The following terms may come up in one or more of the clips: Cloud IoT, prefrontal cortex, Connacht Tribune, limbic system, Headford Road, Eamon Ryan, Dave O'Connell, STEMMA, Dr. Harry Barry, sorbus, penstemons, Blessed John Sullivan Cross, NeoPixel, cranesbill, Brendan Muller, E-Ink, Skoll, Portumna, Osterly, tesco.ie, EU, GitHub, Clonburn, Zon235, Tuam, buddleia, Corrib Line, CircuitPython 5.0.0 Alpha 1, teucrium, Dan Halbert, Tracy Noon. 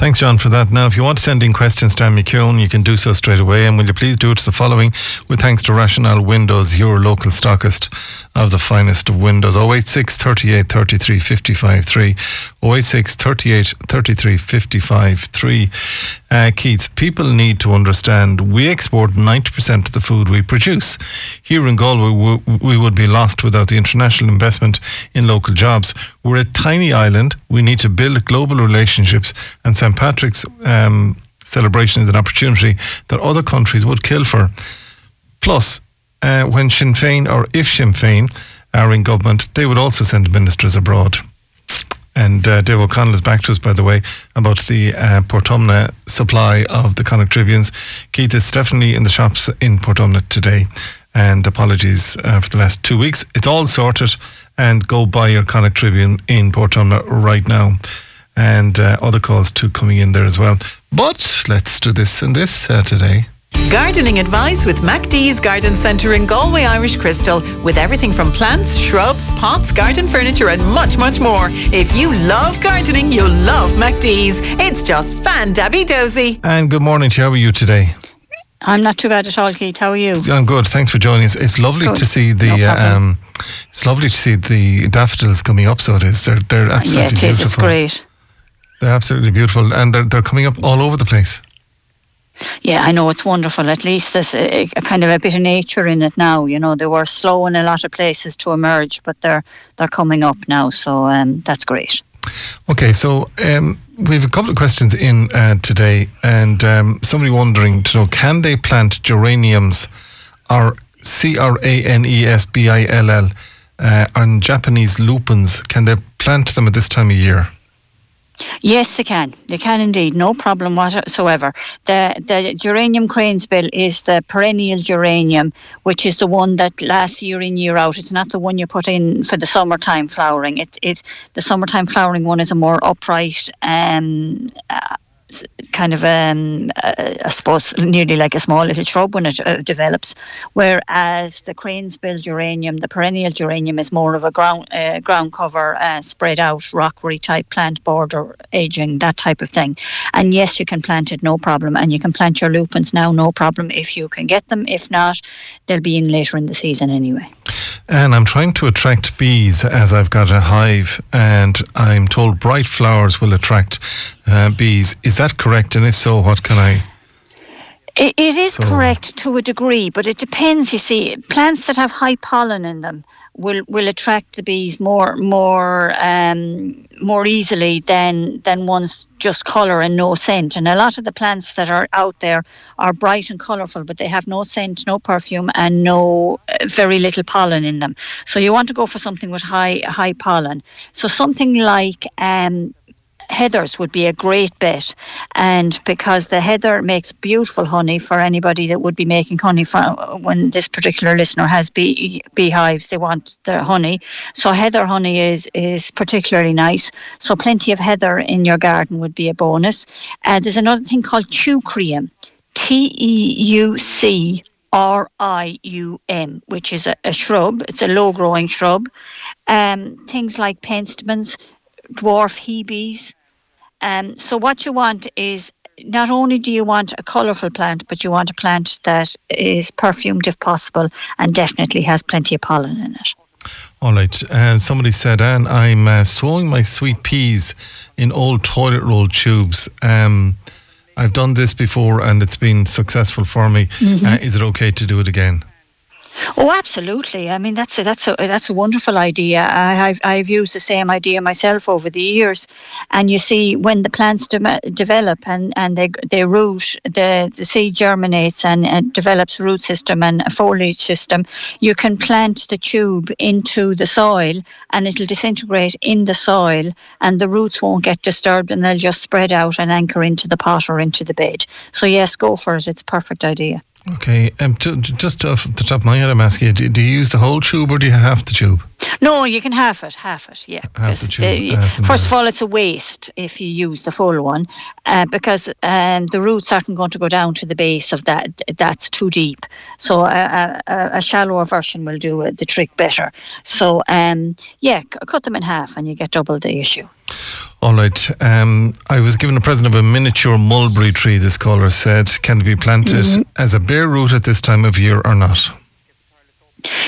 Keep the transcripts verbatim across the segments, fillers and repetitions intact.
Thanks, John, for that. Now, if you want to send in questions to Amy Kuhn, you can do so straight away. And will you please do it to the following, with thanks to Rational Windows, your local stockist of the finest of windows. oh eight six, thirty-eight, thirty-three, fifty-five, three oh eight six, thirty-eight, thirty-three, fifty-five, three Uh, Keith, people need to understand we export ninety percent of the food we produce. Here in Galway, we, we would be lost without the international investment in local jobs. We're a tiny island. We need to build global relationships, and Saint Patrick's um, celebration is an opportunity that other countries would kill for. Plus, uh, when Sinn Féin, or if Sinn Féin, are in government, they would also send ministers abroad. And uh, Dave O'Connell is back to us, by the way, about the uh, Portumna supply of the Connacht Tribunes. Keith, it's definitely in the shops in Portumna today. And apologies uh, for the last two weeks. It's all sorted. And go buy your Connacht Tribune in Portumna right now. And uh, other calls too coming in there as well. But let's do this and this uh, today. Gardening advice with MacDee's Garden Centre in Galway Irish Crystal, with everything from plants, shrubs, pots, garden furniture and much, much more. If you love gardening, you'll love MacDee's. It's just fan dabby dozy. And good morning to you. How are you today? I'm not too bad at all, Keith. How are you? I'm good. Thanks for joining us. It's lovely good. to see the no um, it's lovely to see the daffodils coming up, so it is. They're they're absolutely yeah, it is. beautiful. It's great. They're absolutely beautiful, and they're they're coming up all over the place. Yeah, I know, it's wonderful. At least there's a, a kind of a bit of nature in it now. You know, they were slow in a lot of places to emerge, but they're they're coming up now. So um, that's great. Okay, so um, we have a couple of questions in uh, today, and um, somebody wondering to know, can they plant geraniums, or C R A N E S B I L L, uh, and Japanese lupins? Can they plant them at this time of year? Yes, they can. They can indeed. No problem whatsoever. The the geranium cranesbill is the perennial geranium, which is the one that lasts year in, year out. It's not the one you put in for the summertime flowering. It it the summertime flowering one is a more upright um. Uh, kind of, um, uh, I suppose, nearly like a small little shrub when it uh, develops, whereas the cranesbill geranium, the perennial geranium, is more of a ground uh, ground cover, uh, spread out, rockery type plant, border aging, that type of thing. And yes, you can plant it, no problem, and you can plant your lupins now, no problem, if you can get them. If not, they'll be in later in the season anyway. And I'm trying to attract bees, as I've got a hive, and I'm told bright flowers will attract uh, bees. Is Is that correct? And if so, what can I... It, it is so. correct to a degree, but it depends. You see, plants that have high pollen in them will will attract the bees more more um, more easily than than ones just colour and no scent. And a lot of the plants that are out there are bright and colourful, but they have no scent, no perfume, and no uh, very little pollen in them. So you want to go for something with high high pollen. So something like... Um, heathers would be a great bet, and because the heather makes beautiful honey, for anybody that would be making honey for when this particular listener has bee beehives, they want their honey. So heather honey is is particularly nice. So plenty of heather in your garden would be a bonus. Uh, there's another thing called teucrium, T E U C R I U M, which is a, a shrub. It's a low growing shrub. Um, things like penstemons, dwarf hebees. Um, so what you want is, not only do you want a colourful plant, but you want a plant that is perfumed if possible and definitely has plenty of pollen in it. All right. Uh, somebody said, Anne, I'm uh, sowing my sweet peas in old toilet roll tubes. Um, I've done this before and it's been successful for me. Mm-hmm. Uh, is it okay to do it again? Oh, absolutely. I mean, that's a, that's a, that's a wonderful idea. I, I've, I've used the same idea myself over the years. And you see, when the plants de- develop and, and they they root, the, the seed germinates and, and develops root system and a foliage system, you can plant the tube into the soil and it'll disintegrate in the soil and the roots won't get disturbed and they'll just spread out and anchor into the pot or into the bed. So yes, go for it. It's a perfect idea. Okay, um, to, to just off the top of my head, I'm asking you, do, do you use the whole tube or do you have half the tube? No, you can half it, half it, yeah. Half the tube, the, half first of all, it's a waste if you use the full one, uh, because um, the roots aren't going to go down to the base of that. That's too deep. So a, a, a shallower version will do the trick better. So, um, yeah, cut them in half and you get double the issue. All right. Um, I was given a present of a miniature mulberry tree, this caller said. Can it be planted mm-hmm. as a bare root at this time of year or not?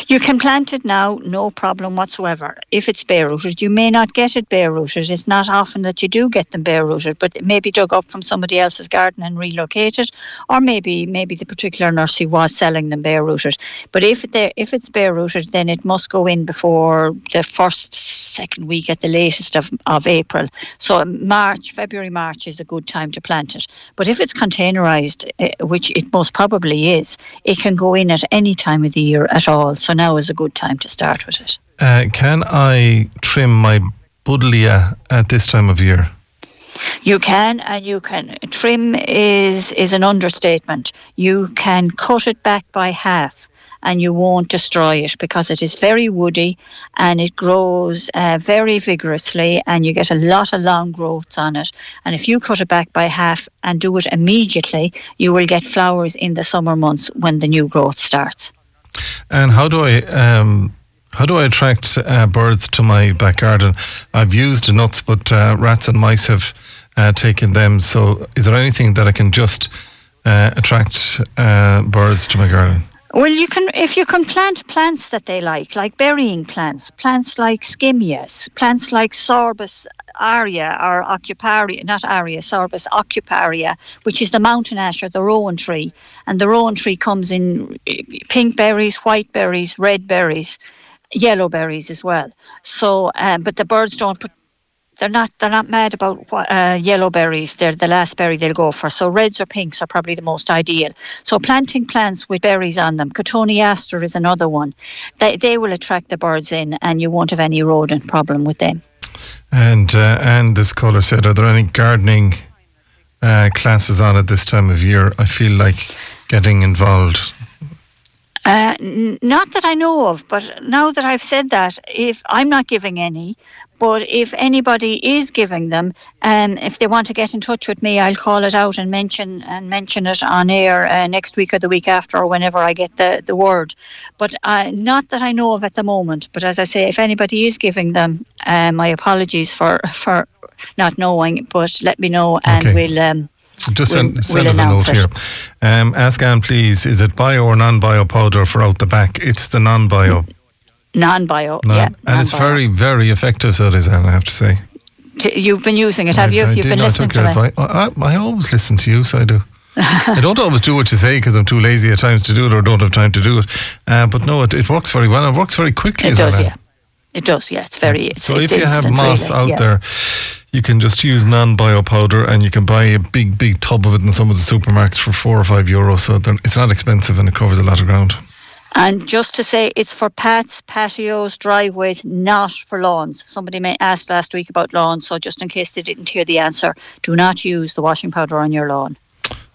You can plant it now, no problem whatsoever. If it's bare-rooted, you may not get it bare-rooted. It's not often that you do get them bare-rooted, but it may be dug up from somebody else's garden and relocated, or maybe maybe the particular nursery was selling them bare-rooted. But if it, if it's bare-rooted, then it must go in before the first, second week at the latest of, of April. So March, February, March is a good time to plant it. But if it's containerised, which it most probably is, it can go in at any time of the year at all. So now is a good time to start with it. Uh, can I trim my buddleia at this time of year? You can, and you can. Trim is is an understatement. You can cut it back by half, and you won't destroy it because it is very woody and it grows uh, very vigorously, and you get a lot of long growths on it. And if you cut it back by half and do it immediately, you will get flowers in the summer months when the new growth starts. And how do I um, how do I attract uh, birds to my back garden? I've used nuts, but uh, rats and mice have uh, taken them. So, is there anything that I can just uh, attract uh, birds to my garden? Well, you can if you can plant plants that they like, like berrying plants, plants like skimmias, plants like sorbus aria or ocuparia, not aria, sorbus ocuparia, which is the mountain ash or the rowan tree. And the rowan tree comes in pink berries, white berries, red berries, yellow berries as well. So, um, but the birds don't put They're not they're not mad about uh, yellow berries. They're the last berry they'll go for. So reds or pinks are probably the most ideal. So planting plants with berries on them. Cotoneaster is another one. They, they will attract the birds in, and you won't have any rodent problem with them. And, uh, and this caller said, are there any gardening uh, classes on at this time of year? I feel like getting involved. Uh, n- not that I know of, but now that I've said that, if I'm not giving any, but if anybody is giving them, and um, if they want to get in touch with me, I'll call it out and mention and mention it on air uh, next week or the week after, or whenever I get the, the word. But uh, not that I know of at the moment. But as I say, if anybody is giving them, uh, my apologies for, for not knowing, but let me know and okay. we'll... Um, Just send, we'll, send we'll us a note it. here. Um, ask Anne, please, is it bio or non-bio powder for out the back? It's the non-bio. Non-bio, non- yeah. And non-bio. It's very, very effective, so it is, Anne, I have to say. You've been using it, have I, you? I You've did, been listening to it. I, I always listen to you, so I do. I don't always do what you say because I'm too lazy at times to do it or don't have time to do it. Uh, but no, it, it works very well. It works very quickly. It does, Anne. yeah. It does, yeah. It's very it's, So it's if you have moss really, out yeah. there... You can just use non-bio powder, and you can buy a big, big tub of it in some of the supermarkets for four or five euros. So it's not expensive, and it covers a lot of ground. And just to say, it's for paths, patios, driveways, not for lawns. Somebody may asked last week about lawns, so just in case they didn't hear the answer, do not use the washing powder on your lawn.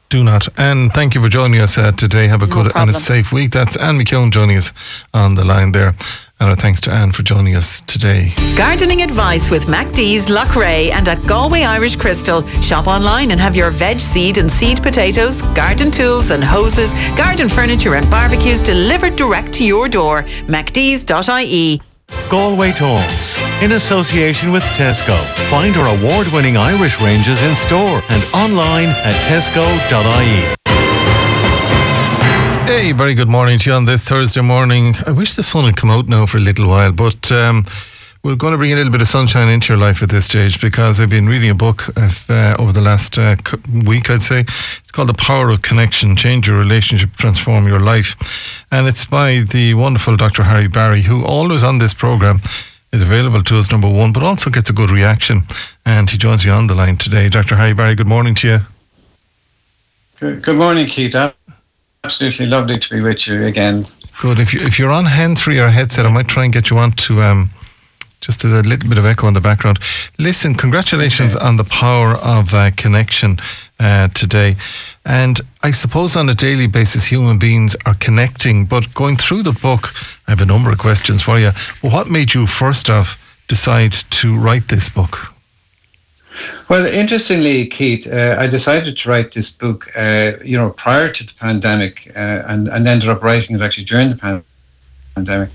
Do not. And thank you for joining us uh, today. Have a no good problem. and a safe week. That's Anne McKeown joining us on the line there. And our thanks to Anne for joining us today. Gardening advice with MacDee's, Loughrea and at Galway Irish Crystal. Shop online and have your veg seed and seed potatoes, garden tools and hoses, garden furniture and barbecues delivered direct to your door. MacDee's dot I E. Galway Tongs, in association with Tesco. Find our award-winning Irish ranges in store and online at tesco dot I E. Hey, very good morning to you on this Thursday morning. I wish the sun had come out now for a little while, but um, we're going to bring a little bit of sunshine into your life at this stage because I've been reading a book of, uh, over the last uh, week, I'd say. It's called The Power of Connection, Change Your Relationship, Transform Your Life. And it's by the wonderful Doctor Harry Barry, who always on this programme is available to us, number one, but also gets a good reaction. And he joins me on the line today. Doctor Harry Barry, good morning to you. Good, good morning, Keith. Absolutely lovely to be with you again. Good. If, you, if you're on hands-free or headset, I might try and get you on to um, just as a little bit of echo in the background. Listen, congratulations okay. on the power of uh, connection uh, today. And I suppose on a daily basis, human beings are connecting. But going through the book, I have a number of questions for you. Well, what made you first off decide to write this book? Well, interestingly, Keith, uh, I decided to write this book, uh, you know, prior to the pandemic, uh, and, and ended up writing it actually during the pan- pandemic.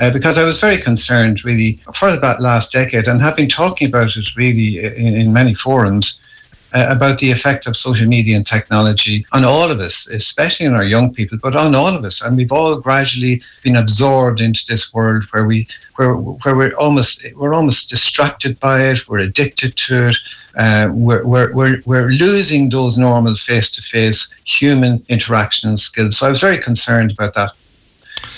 uh, because I was very concerned really for that last decade, and have been talking about it really in, in many forums, uh, about the effect of social media and technology on all of us, especially on our young people, but on all of us. And we've all gradually been absorbed into this world where we where where we're almost we're almost distracted by it, we're addicted to it. Uh, we're, we're, we're, we're losing those normal face-to-face human interaction and skills. So I was very concerned about that.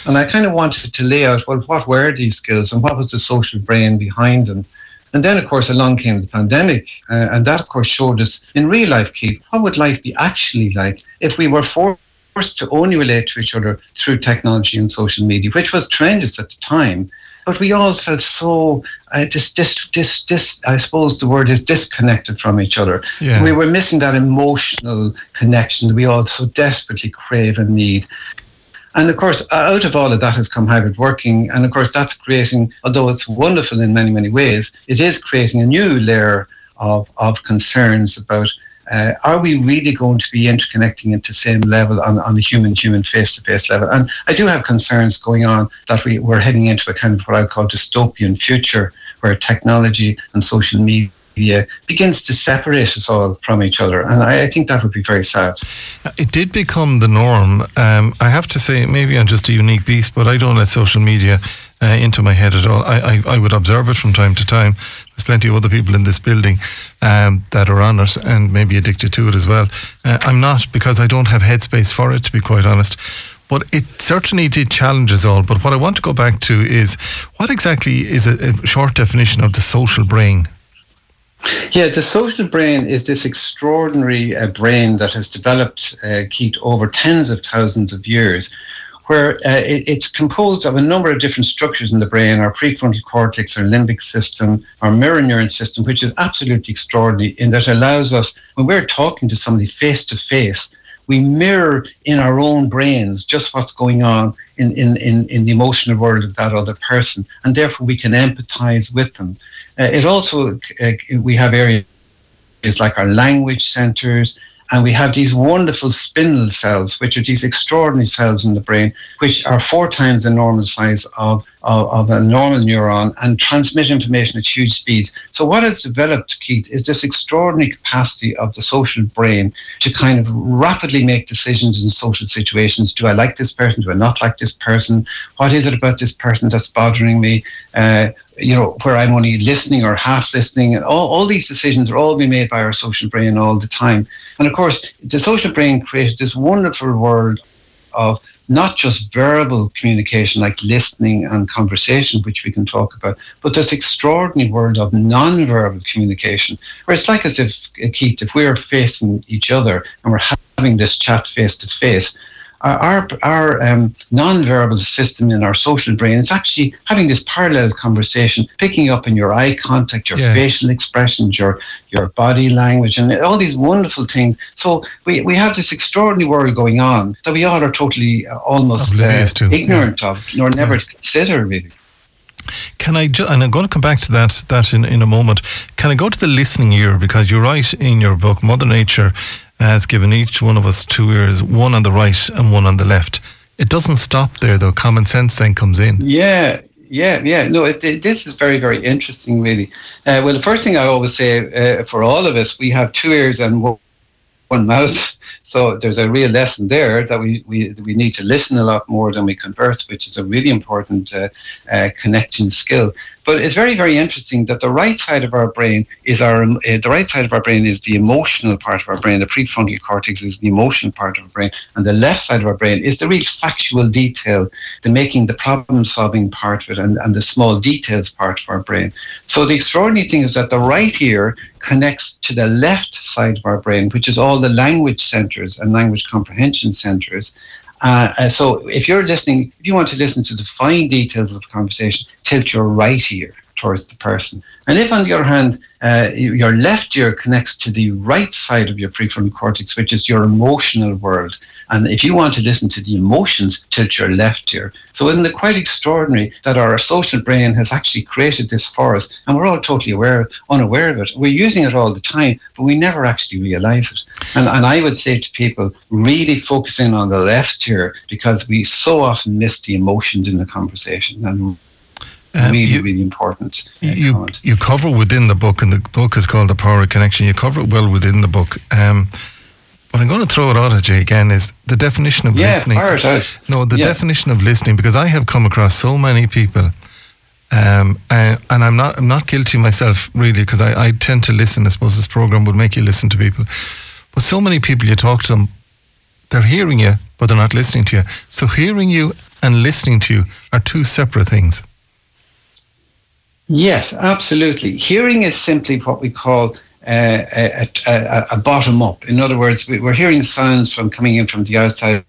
And I kind of wanted to lay out, well, what were these skills and what was the social brain behind them? And then, of course, along came the pandemic. Uh, and that, of course, showed us in real life, Keith, what would life be actually like if we were forced to only relate to each other through technology and social media, which was tremendous at the time. But we all felt so, uh, dis, dis, dis, dis, I suppose the word is disconnected from each other. Yeah. So we were missing that emotional connection that we all so desperately crave and need. And of course, out of all of that has come hybrid working. And of course, that's creating, although it's wonderful in many, many ways, it is creating a new layer of, of concerns about Uh, are we really going to be interconnecting at the same level on, on a human-human, face-to-face level? And I do have concerns going on that we, we're heading into a kind of what I call dystopian future, where technology and social media begins to separate us all from each other. And I, I think that would be very sad. It did become the norm. Um, I have to say, maybe I'm just a unique beast, but I don't let social media uh, into my head at all. I, I, I would observe it from time to time. There's plenty of other people in this building um, that are on it and maybe addicted to it as well. Uh, I'm not, because I don't have headspace for it, to be quite honest. But it certainly did challenge us all. But what I want to go back to is, what exactly is a, a short definition of the social brain? Yeah, the social brain is this extraordinary uh, brain that has developed, uh, Keith, over tens of thousands of years, where uh, it, it's composed of a number of different structures in the brain, our prefrontal cortex, our limbic system, our mirror neuron system, which is absolutely extraordinary in that it allows us, when we're talking to somebody face-to-face, we mirror in our own brains just what's going on in, in, in, in the emotional world of that other person, and therefore we can empathize with them. Uh, it also, uh, we have areas like our language centers, and we have these wonderful spindle cells, which are these extraordinary cells in the brain, which are four times the normal size of, of, of a normal neuron and transmit information at huge speeds. So what has developed, Keith, is this extraordinary capacity of the social brain to kind of rapidly make decisions in social situations. Do I like this person? Do I not like this person? What is it about this person that's bothering me? Uh, you know, where I'm only listening or half listening, and all, all these decisions are all being made by our social brain all the time. And of course, the social brain created this wonderful world of not just verbal communication like listening and conversation, which we can talk about, but this extraordinary world of non-verbal communication, where it's like as if, Keith, if we're facing each other and we're having this chat face-to-face, Our our um, non-verbal system in our social brain is actually having this parallel conversation, picking up in your eye contact, your yeah. facial expressions, your your body language, and all these wonderful things. So we, we have this extraordinary world going on that we all are totally uh, almost uh, ignorant yeah. of, nor never yeah. consider really. Can I just, and I'm going to come back to that that in, in a moment. Can I go to the listening ear, because you write in your book, Mother Nature has given each one of us two ears, one on the right and one on the left. It doesn't stop there, though. Common sense then comes in. Yeah, yeah, yeah. No, it, it, this is very, very interesting, really. Uh, well, the first thing I always say uh, for all of us, we have two ears and one, one mouth. So there's a real lesson there that we, we, we need to listen a lot more than we converse, which is a really important uh, uh, connection skill. But it's very, very interesting that the right side of our brain is our uh, the right side of our brain is the emotional part of our brain. The prefrontal cortex is the emotional part of our brain, and the left side of our brain is the real factual detail, the making, the problem-solving part of it, and, and the small details part of our brain. So the extraordinary thing is that the right ear connects to the left side of our brain, which is all the language centers and language comprehension centers. Uh, so if you're listening, if you want to listen to the fine details of the conversation, tilt your right ear towards the person. And if, on the other hand, uh, your left ear connects to the right side of your prefrontal cortex, which is your emotional world, and if you want to listen to the emotions, tilt your left ear. So isn't it quite extraordinary that our social brain has actually created this for us, and we're all totally aware, unaware of it. We're using it all the time, but we never actually realise it. And, and I would say to people, really focus in on the left ear, because we so often miss the emotions in the conversation, and Um, really, you, really important. Uh, you, you cover within the book, and the book is called The Power of Connection. You cover it well within the book. Um, what I'm going to throw it out at you again is the definition of yeah, listening. Fire it out. No, the yeah. definition of listening, because I have come across so many people, um, and, and I'm not I'm not guilty myself, really, because I, I tend to listen. I suppose this program would make you listen to people. But so many people, you talk to them, they're hearing you, but they're not listening to you. So hearing you and listening to you are two separate things. Yes, absolutely. Hearing is simply what we call uh, a, a, a bottom-up. In other words, we're hearing sounds from coming in from the outside,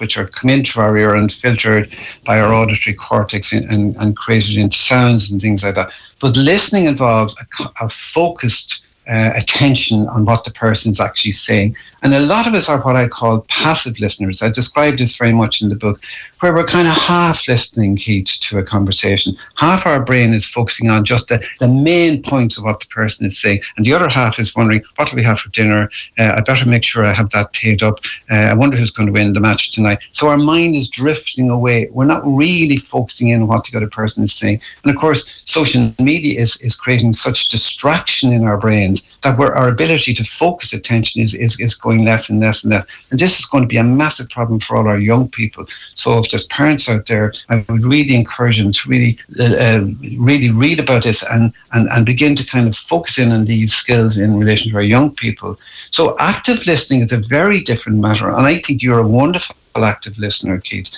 which are come into our ear and filtered by our auditory cortex and, and, and created into sounds and things like that. But listening involves a, a focused Uh, attention on what the person's actually saying. And a lot of us are what I call passive listeners. I describe this very much in the book, where we're kind of half listening, Keith, to a conversation. Half our brain is focusing on just the, the main points of what the person is saying, and the other half is wondering, what do we have for dinner? Uh, I better make sure I have that paid up. Uh, I wonder who's going to win the match tonight. So our mind is drifting away. We're not really focusing in on what the other person is saying. And of course, social media is, is creating such distraction in our brains that we're, our ability to focus attention is, is, is going less and less and less. And this is going to be a massive problem for all our young people. So if there's parents out there, I would really encourage them to really uh, really read about this and, and, and begin to kind of focus in on these skills in relation to our young people. So active listening is a very different matter. And I think you're a wonderful active listener, Keith.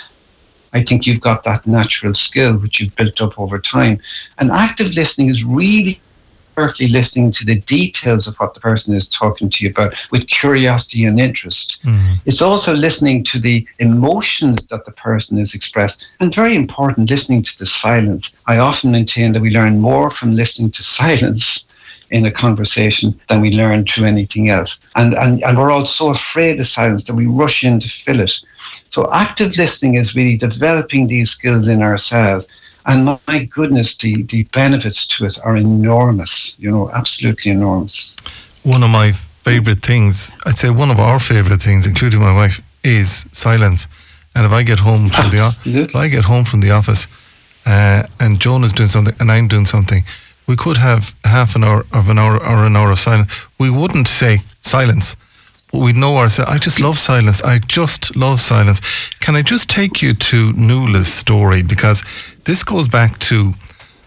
I think you've got that natural skill which you've built up over time. And active listening is really carefully listening to the details of what the person is talking to you about with curiosity and interest. Mm. It's also listening to the emotions that the person has expressed, and very important, listening to the silence. I often maintain that we learn more from listening to silence in a conversation than we learn through anything else. And, and, and we're all so afraid of silence that we rush in to fill it. So active listening is really developing these skills in ourselves. And my goodness, the, the benefits to us are enormous, you know, absolutely enormous. One of my favourite things, I'd say one of our favourite things, including my wife, is silence. And if I get home from absolutely. the if I get home from the office uh, and Joan is doing something and I'm doing something, we could have half an hour of an hour or an hour of silence. We wouldn't say silence, but we'd know ourselves. I just love silence. I just love silence. Can I just take you to Nuala's story, because this goes back to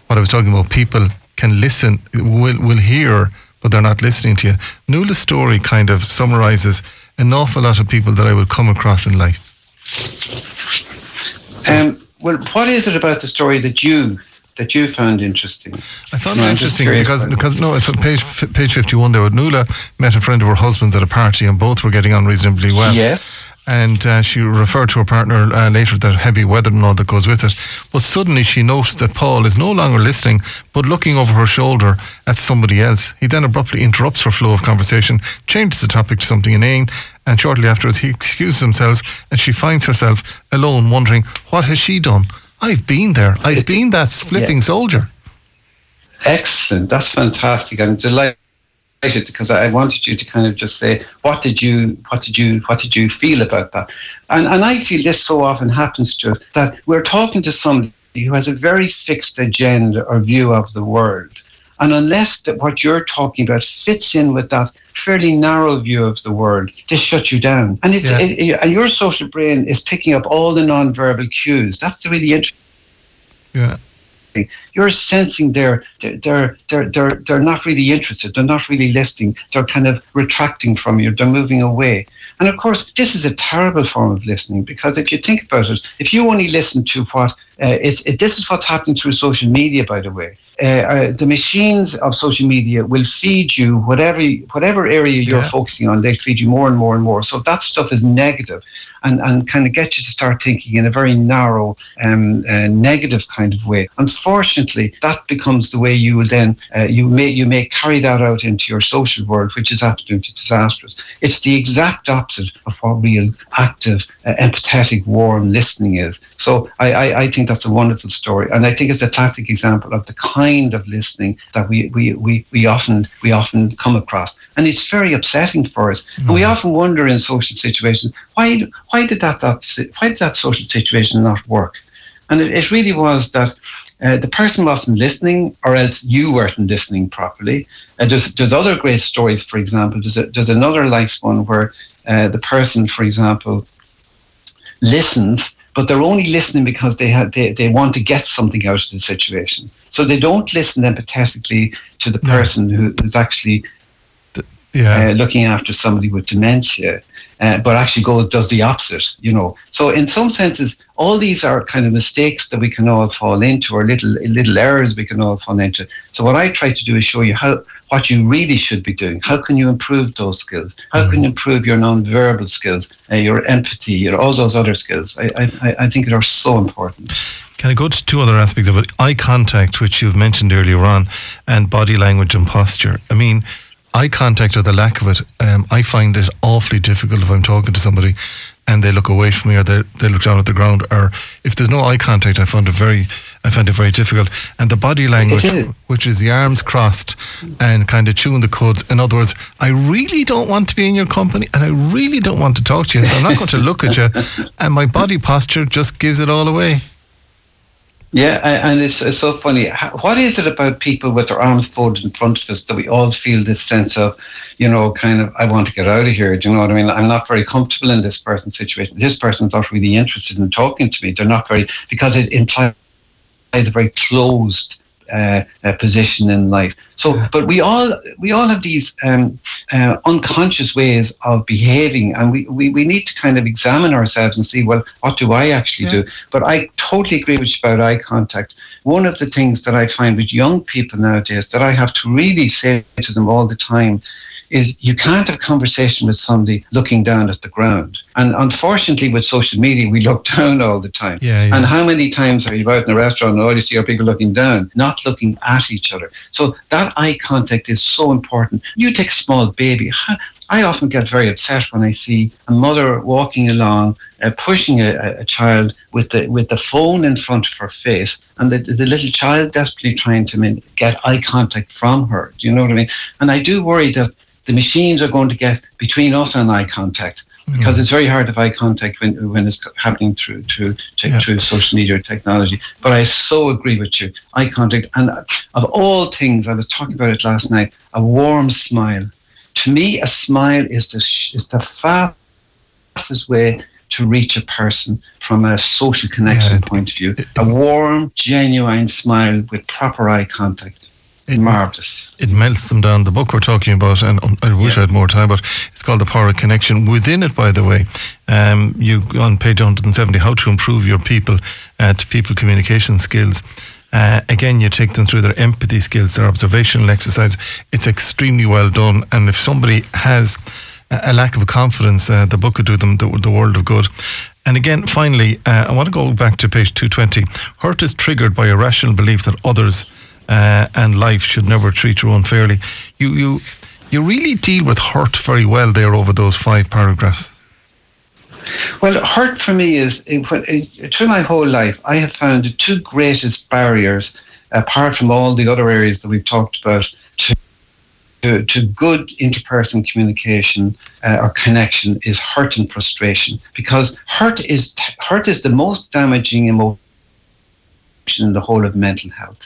what I was talking about. People can listen, will will hear, but they're not listening to you. Nuala's story kind of summarises an awful lot of people that I would come across in life. So, um, well, what is it about the story that you that you found interesting? I found no, it interesting because because no, it's on page page fifty-one there. Nuala met a friend of her husband's at a party, and both were getting on reasonably well. Yeah. And uh, she referred to her partner uh, later, that heavy weather and all that goes with it. But suddenly she noticed that Paul is no longer listening, but looking over her shoulder at somebody else. He then abruptly interrupts her flow of conversation, changes the topic to something inane, and shortly afterwards he excuses himself, and she finds herself alone, wondering, what has she done? I've been there. I've been that flipping yeah. soldier. Excellent. That's fantastic. I'm delighted, because I wanted you to kind of just say, what did you, what did you, what did you feel about that? And and I feel this so often happens to us, that we're talking to somebody who has a very fixed agenda or view of the world, and unless that what you're talking about fits in with that fairly narrow view of the world, they shut you down. And it's, yeah. it, it, and your social brain is picking up all the non-verbal cues. That's the really interesting. Yeah. You're sensing they're they're they're they're they're not really interested. They're not really listening. They're kind of retracting from you. They're moving away. And of course, this is a terrible form of listening, because if you think about it, if you only listen to what uh, it's it, this is what's happening through social media, by the way. Uh, uh, the machines of social media will feed you whatever whatever area you're yeah. focusing on. They feed you more and more and more. So that stuff is negative. and, and kind of get you to start thinking in a very narrow, um, uh, negative kind of way. Unfortunately, that becomes the way you will then, uh, you may you may carry that out into your social world, which is absolutely disastrous. It's the exact opposite of what real, active, uh, empathetic, warm listening is. So I, I, I think that's a wonderful story, and I think it's a classic example of the kind of listening that we we, we, we often we often come across, and it's very upsetting for us. Mm-hmm. And we often wonder in social situations, why why did that, that why did that social situation not work? And it, it really was that uh, the person wasn't listening, or else you weren't listening properly. Uh, there's, there's other great stories. For example, there's, a, there's another nice one where uh, the person, for example, listens, but they're only listening because they, have, they they want to get something out of the situation. So they don't listen empathetically to the person no. who is actually yeah. uh, looking after somebody with dementia. Uh, but actually goes does the opposite, you know. So in some senses, all these are kind of mistakes that we can all fall into, or little little errors we can all fall into. So what I try to do is show you how what you really should be doing. How can you improve those skills? How mm-hmm. can you improve your non-verbal skills, uh, your empathy, your, all those other skills? I, I, I think they are so important. Can I go to two other aspects of it? Eye contact, which you've mentioned earlier on, and body language and posture. I mean, eye contact or the lack of it, um, I find it awfully difficult if I'm talking to somebody and they look away from me, or they they look down at the ground, or if there's no eye contact, I find it very I find it very difficult. And the body language, which is the arms crossed and kind of chewing the cud. In other words, I really don't want to be in your company, and I really don't want to talk to you, so I'm not going to look at you. And my body posture just gives it all away. Yeah, and it's, it's so funny. What is it about people with their arms folded in front of us that we all feel this sense of, you know, kind of, I want to get out of here. Do you know what I mean? I'm not very comfortable in this person's situation. This person's not really interested in talking to me. They're not very, because it implies a very closed uh, uh, position in life. So, but we all we all have these um, uh, unconscious ways of behaving, and we, we, we need to kind of examine ourselves and see, well, what do I actually yeah. do? But I totally agree with you about eye contact. One of the things that I find with young people nowadays that I have to really say to them all the time is you can't have a conversation with somebody looking down at the ground. And unfortunately, with social media, we look down all the time. Yeah, yeah. And how many times are you out in a restaurant and all you see are people looking down, not looking at each other? So that eye contact is so important. You take a small baby. I often get very upset when I see a mother walking along, uh, pushing a, a child with the with the phone in front of her face, and the, the little child desperately trying to get eye contact from her. Do you know what I mean? And I do worry that the machines are going to get between us and eye contact, because mm. it's very hard to have eye contact when when it's happening through through, through, yeah. through social media technology. But I so agree with you, eye contact. And of all things, I was talking about it last night, a warm smile. To me, a smile is the, is the fastest way to reach a person from a social connection yeah. point of view. A warm, genuine smile with proper eye contact. It, Marvellous. It melts them down. The book we're talking about, and I wish yeah. I had more time, but it's called The Power of Connection. Within it, by the way, um, you on page one hundred seventy, how to improve your people, uh, to people communication skills. Uh, again, you take them through their empathy skills, their observational exercise. It's extremely well done. And if somebody has a lack of confidence, uh, the book could do them the, the world of good. And again, finally, uh, I want to go back to page two twenty. Hurt is triggered by a rational belief that others Uh, and life should never treat you unfairly. You, you you really deal with hurt very well there over those five paragraphs. Well, hurt for me is, it, it, through my whole life, I have found the two greatest barriers, apart from all the other areas that we've talked about, to to, to good interperson communication uh, or connection is hurt and frustration. Because hurt is hurt is the most damaging emotion in the whole of mental health.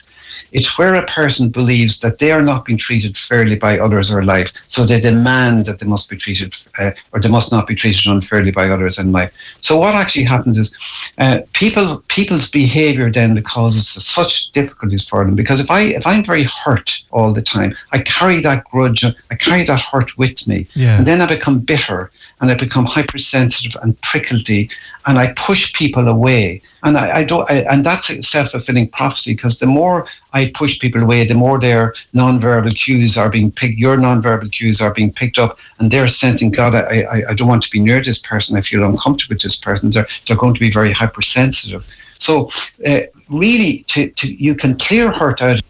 It's where a person believes that they are not being treated fairly by others or life, so they demand that they must be treated uh, or they must not be treated unfairly by others in life. So what actually happens is uh, people people's behavior then causes such difficulties for them, because if I if I'm very hurt all the time, I carry that grudge, I carry that hurt with me, yeah. and then I become bitter and I become hypersensitive and prickly, and I push people away, and I, I don't, I, and that's a self fulfilling prophecy, because the more I push people away, the more their non-verbal cues are being picked, your non-verbal cues are being picked up, and they're sensing, God, I, I, I don't want to be near this person, I feel uncomfortable with this person, they're, they're going to be very hypersensitive. So uh, really, to, to, you can clear hurt out of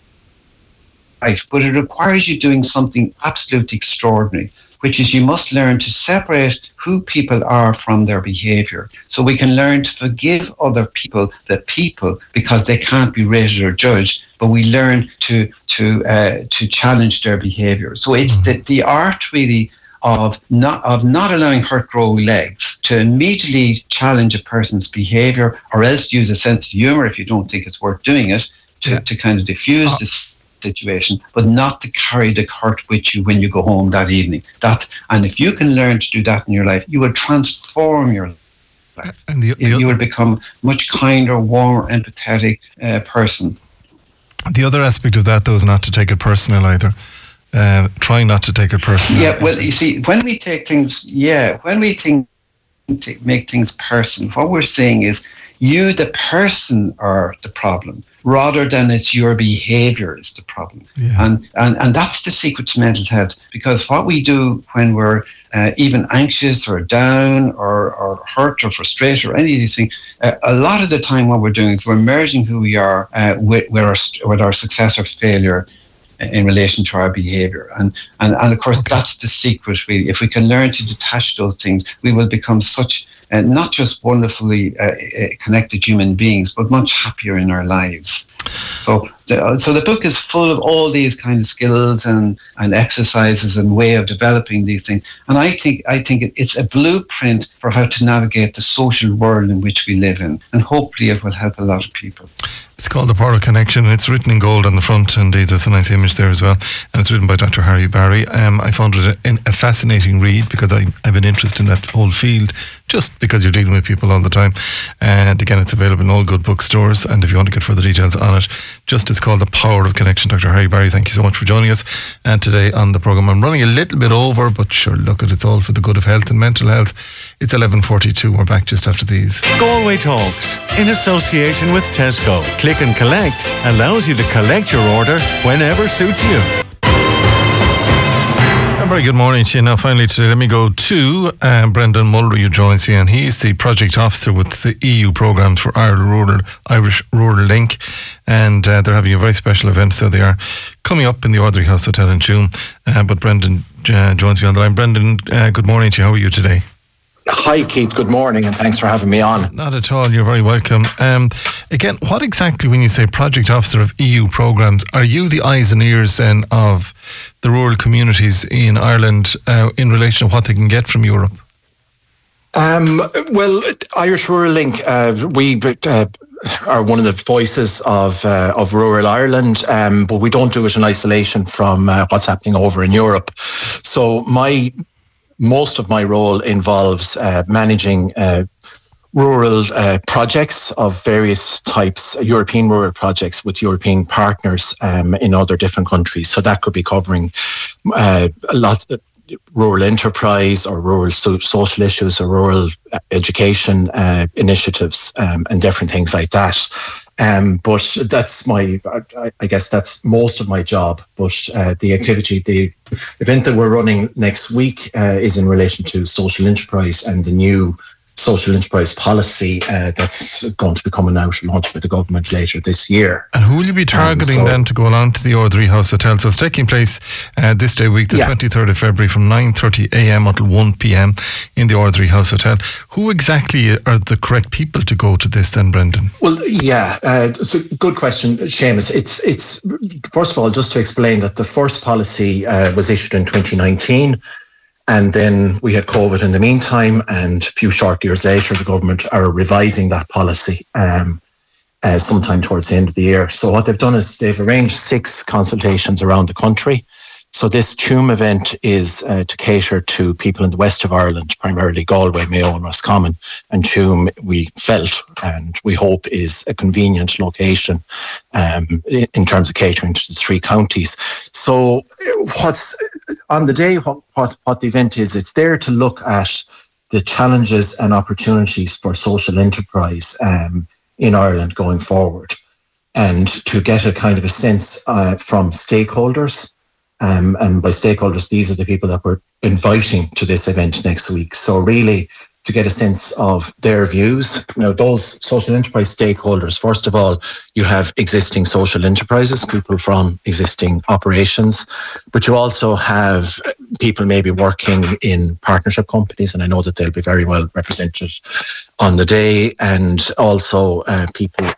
life, but it requires you doing something absolutely extraordinary, which is you must learn to separate who people are from their behavior. So we can learn to forgive other people, the people, because they can't be rated or judged, but we learn to to uh, to challenge their behavior. So it's the, the art really of not of not allowing hurt grow legs, to immediately challenge a person's behavior, or else use a sense of humor if you don't think it's worth doing it, to, yeah. to kind of diffuse oh. this situation, but not to carry the hurt with you when you go home that evening. That, and if you can learn to do that in your life, you will transform your life. And the, the you will become much kinder, warmer, empathetic uh, person. The other aspect of that, though, is not to take it personal either. Uh, trying not to take it personal. Yeah, well, you see, when we take things, yeah, when we think, make things personal, what we're saying is you, the person, are the problem, rather than it's your behavior is the problem. Yeah. And, and and that's the secret to mental health, because what we do when we're uh, even anxious or down or, or hurt or frustrated or any of these things, uh, a lot of the time what we're doing is we're merging who we are uh, with, with, our, with our success or failure in relation to our behavior. And, and, and of course, okay. that's the secret, really. If we can learn to detach those things, we will become such uh, not just wonderfully uh, connected human beings, but much happier in our lives. So the, so the book is full of all these kind of skills and, and exercises and way of developing these things. And I think I think it's a blueprint for how to navigate the social world in which we live in. And hopefully it will help a lot of people. It's called The Power of Connection, and it's written in gold on the front. Indeed, there's a nice image there as well. And it's written by Doctor Harry Barry. Um, I found it a, a fascinating read, because I, I've been interested in that whole field just because you're dealing with people all the time. And again, it's available in all good bookstores. And if you want to get further details on it, just it's called The Power of Connection. Doctor Harry Barry, thank you so much for joining us and today on the programme. I'm running a little bit over, but sure, look, it's all for the good of health and mental health. It's eleven forty-two. We're back just after these. Galway Talks, in association with Tesco. Click and Collect allows you to collect your order whenever suits you. Very good morning to you. Now, finally today, let me go to uh, Brendan Muller, who joins here, and he's the project officer with the E U programmes for Rural, Irish Rural Link, and uh, they're having a very special event, so they are coming up in the Audrey House Hotel in Tuam, uh, but Brendan uh, joins me on the line. Brendan, uh, good morning to you. How are you today? Hi, Keith. Good morning, and thanks for having me on. Not at all. You're very welcome. Um, again, what exactly, when you say project officer of E U programmes, are you the eyes and ears then of the rural communities in Ireland uh, in relation to what they can get from Europe? Um, well, Irish Rural Link, uh, we... Uh, are one of the voices of uh, of rural Ireland, um, but we don't do it in isolation from uh, what's happening over in Europe. So my most of my role involves uh, managing uh, rural uh, projects of various types, European rural projects with European partners um, in other different countries. So that could be covering uh, a lot of rural enterprise or rural so- social issues or rural education uh, initiatives um, and different things like that. Um, but that's my, I guess that's most of my job. But uh, the activity, the event that we're running next week uh, is in relation to social enterprise and the new social enterprise policy uh, that's going to be coming out, launched by the government later this year. And who will you be targeting um, so then to go along to the Audrey House Hotel? So it's taking place uh, this day week, the yeah. twenty-third of February, from nine thirty a.m. until one p.m. in the Audrey House Hotel. Who exactly are the correct people to go to this then, Brendan? Well, yeah, uh, it's a good question, Seamus. It's, it's first of all, just to explain that the first policy uh, was issued in twenty nineteen, and then we had COVID in the meantime, and a few short years later, the government are revising that policy um, uh, sometime towards the end of the year. So what they've done is they've arranged six consultations around the country. So this Tuam event is uh, to cater to people in the west of Ireland, primarily Galway, Mayo and Roscommon. And Tuam, we felt and we hope, is a convenient location um, in terms of catering to the three counties. So what's on the day, what, what, what the event is, it's there to look at the challenges and opportunities for social enterprise um, in Ireland going forward. and to get a kind of a sense uh, from stakeholders. Um, and by stakeholders, these are the people that we're inviting to this event next week. So really to get a sense of their views. Now, those social enterprise stakeholders, first of all, you have existing social enterprises, people from existing operations, but you also have people maybe working in partnership companies, and I know that they'll be very well represented on the day, and also uh, people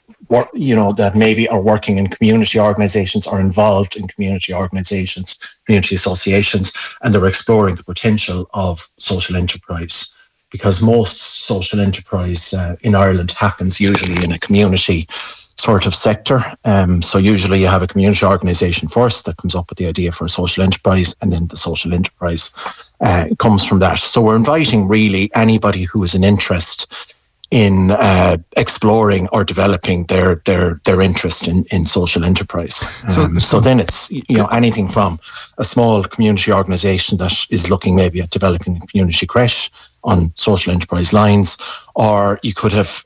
you know, that maybe are working in community organisations, are involved in community organisations, community associations, and they're exploring the potential of social enterprise. Because most social enterprise uh, in Ireland happens usually in a community sort of sector. Um, so usually you have a community organisation first that comes up with the idea for a social enterprise, and then the social enterprise uh, comes from that. So we're inviting really anybody who is an interest in uh, exploring or developing their their their interest in, in social enterprise. Um, so, so then it's you know anything from a small community organisation that is looking maybe at developing a community creche on social enterprise lines, or you could have,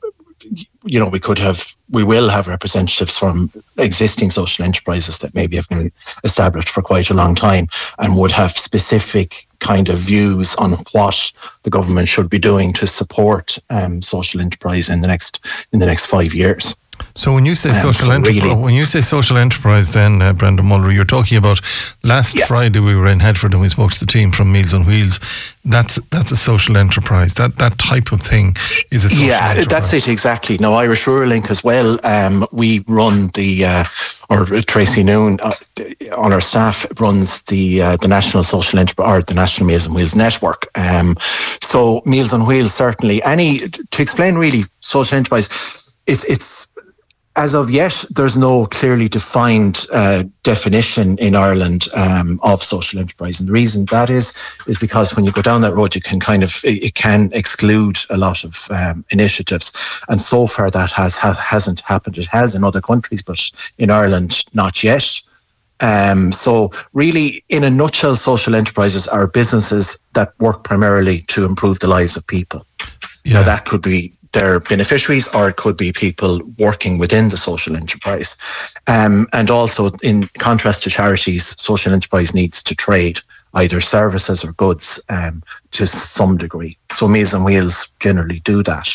you know, we could have, we will have representatives from existing social enterprises that maybe have been established for quite a long time and would have specific kind of views on what the government should be doing to support um, social enterprise in the next in the next five years. So when you say um, social so enterprise, really, when you say social enterprise, then uh, Brendan Muller, you're talking about last yeah. Friday we were in Hedford and we spoke to the team from Meals on Wheels. That's that's a social enterprise. That that type of thing is a social yeah, enterprise. That's it exactly. Now Irish Rural Link as well. Um, we run the uh, or Tracy Noon uh, on our staff runs the uh, the national social enterprise or the national Meals on Wheels network. Um, so Meals on Wheels certainly any to explain really social enterprise. It's it's. As of yet, there's no clearly defined uh, definition in Ireland um, of social enterprise, and the reason that is is because when you go down that road, you can kind of it can exclude a lot of um, initiatives, and so far that has ha- hasn't happened. It has in other countries, but in Ireland, not yet. Um, so really, in a nutshell, social enterprises are businesses that work primarily to improve the lives of people. Yeah. Now that could be their beneficiaries, or it could be people working within the social enterprise. Um, and also, in contrast to charities, social enterprise needs to trade either services or goods um, to some degree. So Meals on Wheels generally do that.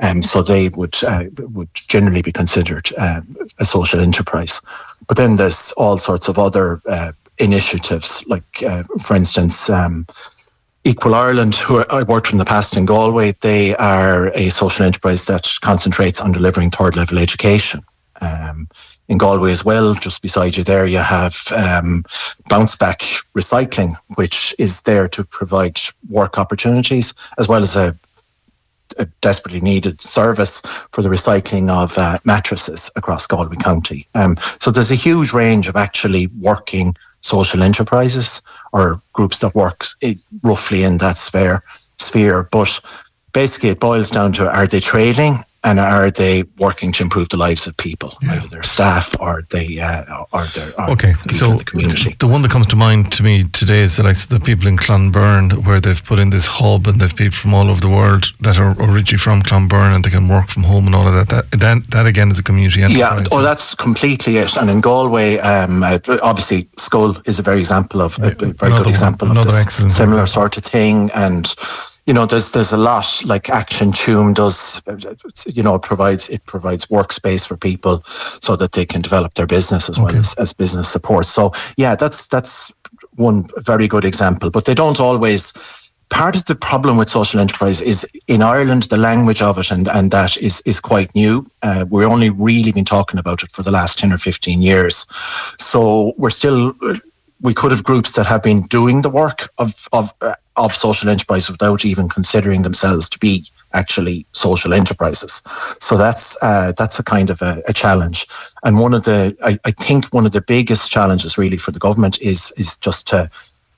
Um, so they would uh, would generally be considered um, a social enterprise. But then there's all sorts of other uh, initiatives, like, uh, for instance, um, Equal Ireland, who I worked with in the past in Galway, they are a social enterprise that concentrates on delivering third level education. Um, in Galway as well, just beside you there, you have um, Bounce Back Recycling, which is there to provide work opportunities as well as a, a desperately needed service for the recycling of uh, mattresses across Galway County. Um, so there's a huge range of actually working social enterprises or groups that work roughly in that sphere, sphere. But basically it boils down to, are they trading and are they working to improve the lives of people, yeah. either their staff or, they, uh, or their or okay. people so in the community? The one that comes to mind to me today is the, like, the people in Clonburn, where they've put in this hub and they've people from all over the world that are originally from Clonburn and they can work from home and all of that. That, that, that again is a community enterprise. Yeah, oh, that's completely it. And in Galway, um, obviously Skoll is a very example of yeah, a very another, good example of this similar sort of thing. And you know, there's there's a lot, like Action Tomb does, you know, it provides it provides workspace for people so that they can develop their business as okay. well as, as business support. So yeah, that's that's one very good example. But they don't always. Part of the problem with social enterprise is in Ireland the language of it, and and that is is quite new. Uh, we're only really been talking about it for the last ten or fifteen years, so we're still. We could have groups that have been doing the work of of of social enterprise without even considering themselves to be actually social enterprises. So that's uh, that's a kind of a, a challenge. And one of the, I, I think one of the biggest challenges really for the government is is just to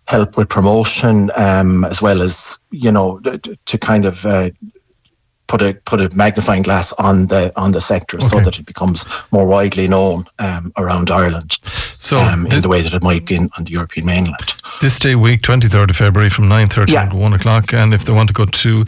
help with promotion um, as well as, you know, to, to kind of uh, put a put a magnifying glass on the on the sector okay. so that it becomes more widely known um, around Ireland. So um, in the way that it might be in, on the European mainland. This day week, twenty-third of February, from nine thirty yeah. to one o'clock. And if they want to go to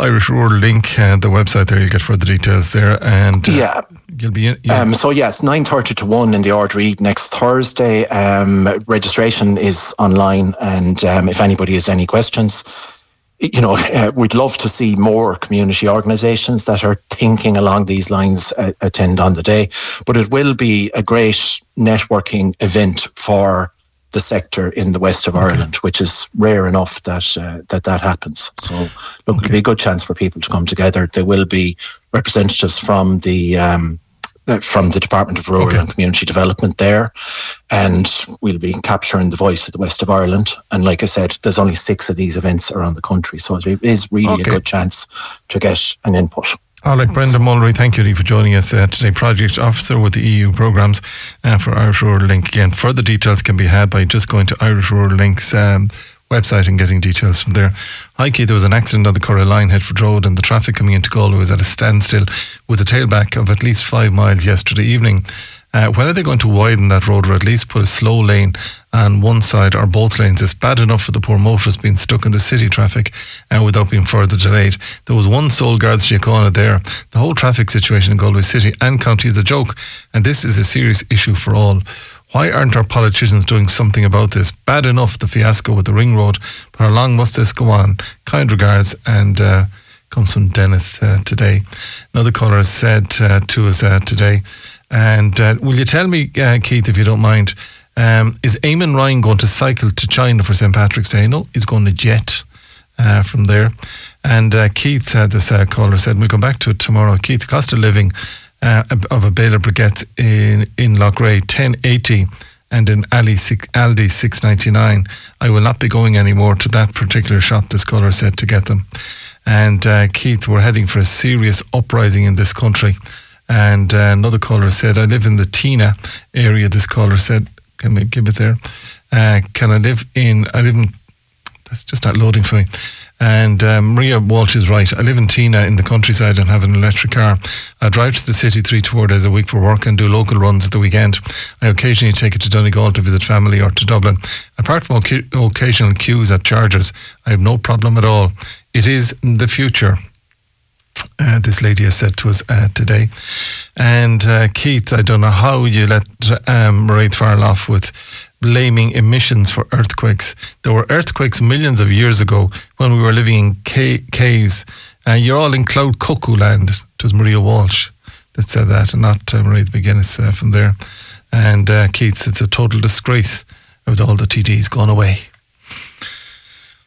Irish Rural Link, uh, the website there, you'll get further details there. And uh, yeah, You'll be in, yeah. Um, so yes, nine thirty to one in the Orderee next Thursday. Um, registration is online, and um, if anybody has any questions, you know, uh, we'd love to see more community organisations that are thinking along these lines uh, attend on the day. But it will be a great networking event for the sector in the west of okay. Ireland, which is rare enough that uh, that that happens. So look, okay. it'll be a good chance for people to come together. There will be representatives from the um, from the Department of Rural okay. and Community Development there, and we'll be capturing the voice of the west of Ireland. And like I said, there's only six of these events around the country, so it is really okay. a good chance to get an input. Alec, Brendan Muller, thank you for joining us uh, today. Project Officer with the E U programmes uh, for Irish Rural Link. Again, further details can be had by just going to Irish Rural Link's um, website and getting details from there. Hi, Keith, there was an accident on the Corrib Line, Headford Road, and the traffic coming into Galway was at a standstill with a tailback of at least five miles yesterday evening. Uh, when are they going to widen that road, or at least put a slow lane on one side or both lanes? It's bad enough for the poor motorists being stuck in the city traffic uh, without being further delayed. There was one sole Garda Síochána there. The whole traffic situation in Galway City and County is a joke, and this is a serious issue for all. Why aren't our politicians doing something about this? Bad enough, the fiasco with the ring road, but how long must this go on? Kind regards, and uh, comes from Dennis uh, today. Another caller has said uh, to us uh, today, and uh, will you tell me, uh, Keith, if you don't mind, um, is Eamon Ryan going to cycle to China for Saint Patrick's Day? No, he's going to jet uh, from there. And uh, Keith, uh, this uh, caller said, we'll come back to it tomorrow. Keith, the cost of living uh, of a bale of briquettes in, in Loughrea, ten eighty, and in Aldi, six ninety-nine. I will not be going anymore to that particular shop, this caller said, to get them. And uh, Keith, we're heading for a serious uprising in this country. And uh, another caller said, I live in the Tina area. This caller said, can we give it there? Uh, can I live in, I live in, that's just not loading for me. And uh, Maria Walsh is right. I live in Tina in the countryside and have an electric car. I drive to the city three to four days a week for work and do local runs at the weekend. I occasionally take it to Donegal to visit family or to Dublin. Apart from o- occasional queues at chargers, I have no problem at all. It is the future. Uh, this lady has said to us uh, today. And uh, Keith, I don't know how you let um, Mairead Farrell off with blaming emissions for earthquakes. There were earthquakes millions of years ago when we were living in ca- caves. Uh, you're all in cloud cuckoo land. It was Maria Walsh that said that, and not uh, Mairead McGuinness uh, from there. And uh, Keith, it's a total disgrace with all the T Ds gone away.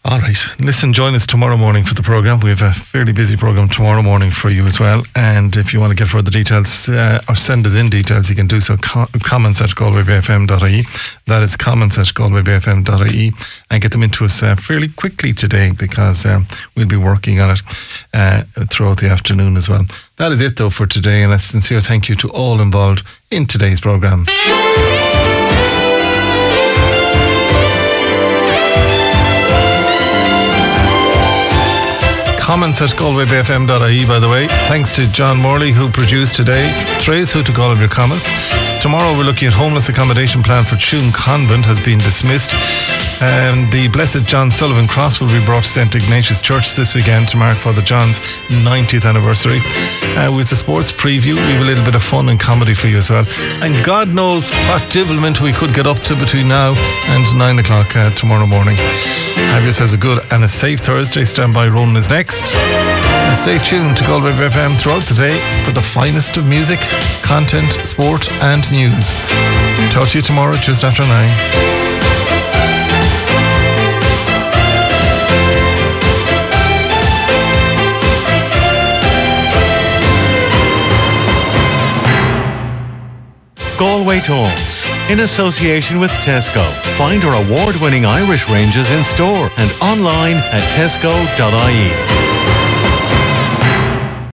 All right. Listen, join us tomorrow morning for the programme. We have a fairly busy programme tomorrow morning for you as well. And if you want to get further details uh, or send us in details, you can do so. Co- comments at Galway B F M dot I E. That is comments at Galway B F M dot I E. And get them into us uh, fairly quickly today, because um, we'll be working on it uh, throughout the afternoon as well. That is it, though, for today. And a sincere thank you to all involved in today's programme. Comments at Galway B F M dot I E, by the way. Thanks to John Morley, who produced today. Trace, who took all of your comments. Tomorrow we're looking at homeless accommodation plan for Tuam Convent has been dismissed. Um, the Blessed John Sullivan Cross will be brought to Saint Ignatius Church this weekend to mark Father John's ninetieth anniversary. Uh, with the sports preview, we have a little bit of fun and comedy for you as well. And God knows what divilment we could get up to between now and nine o'clock uh, tomorrow morning. Have yourselves a good and a safe Thursday. Stand by, Ronan is next. And stay tuned to Galway F M throughout the day for the finest of music, content, sport and news. Talk to you tomorrow just after nine. Galway Talks, in association with Tesco. Find our award-winning Irish ranges in store and online at tesco dot I E.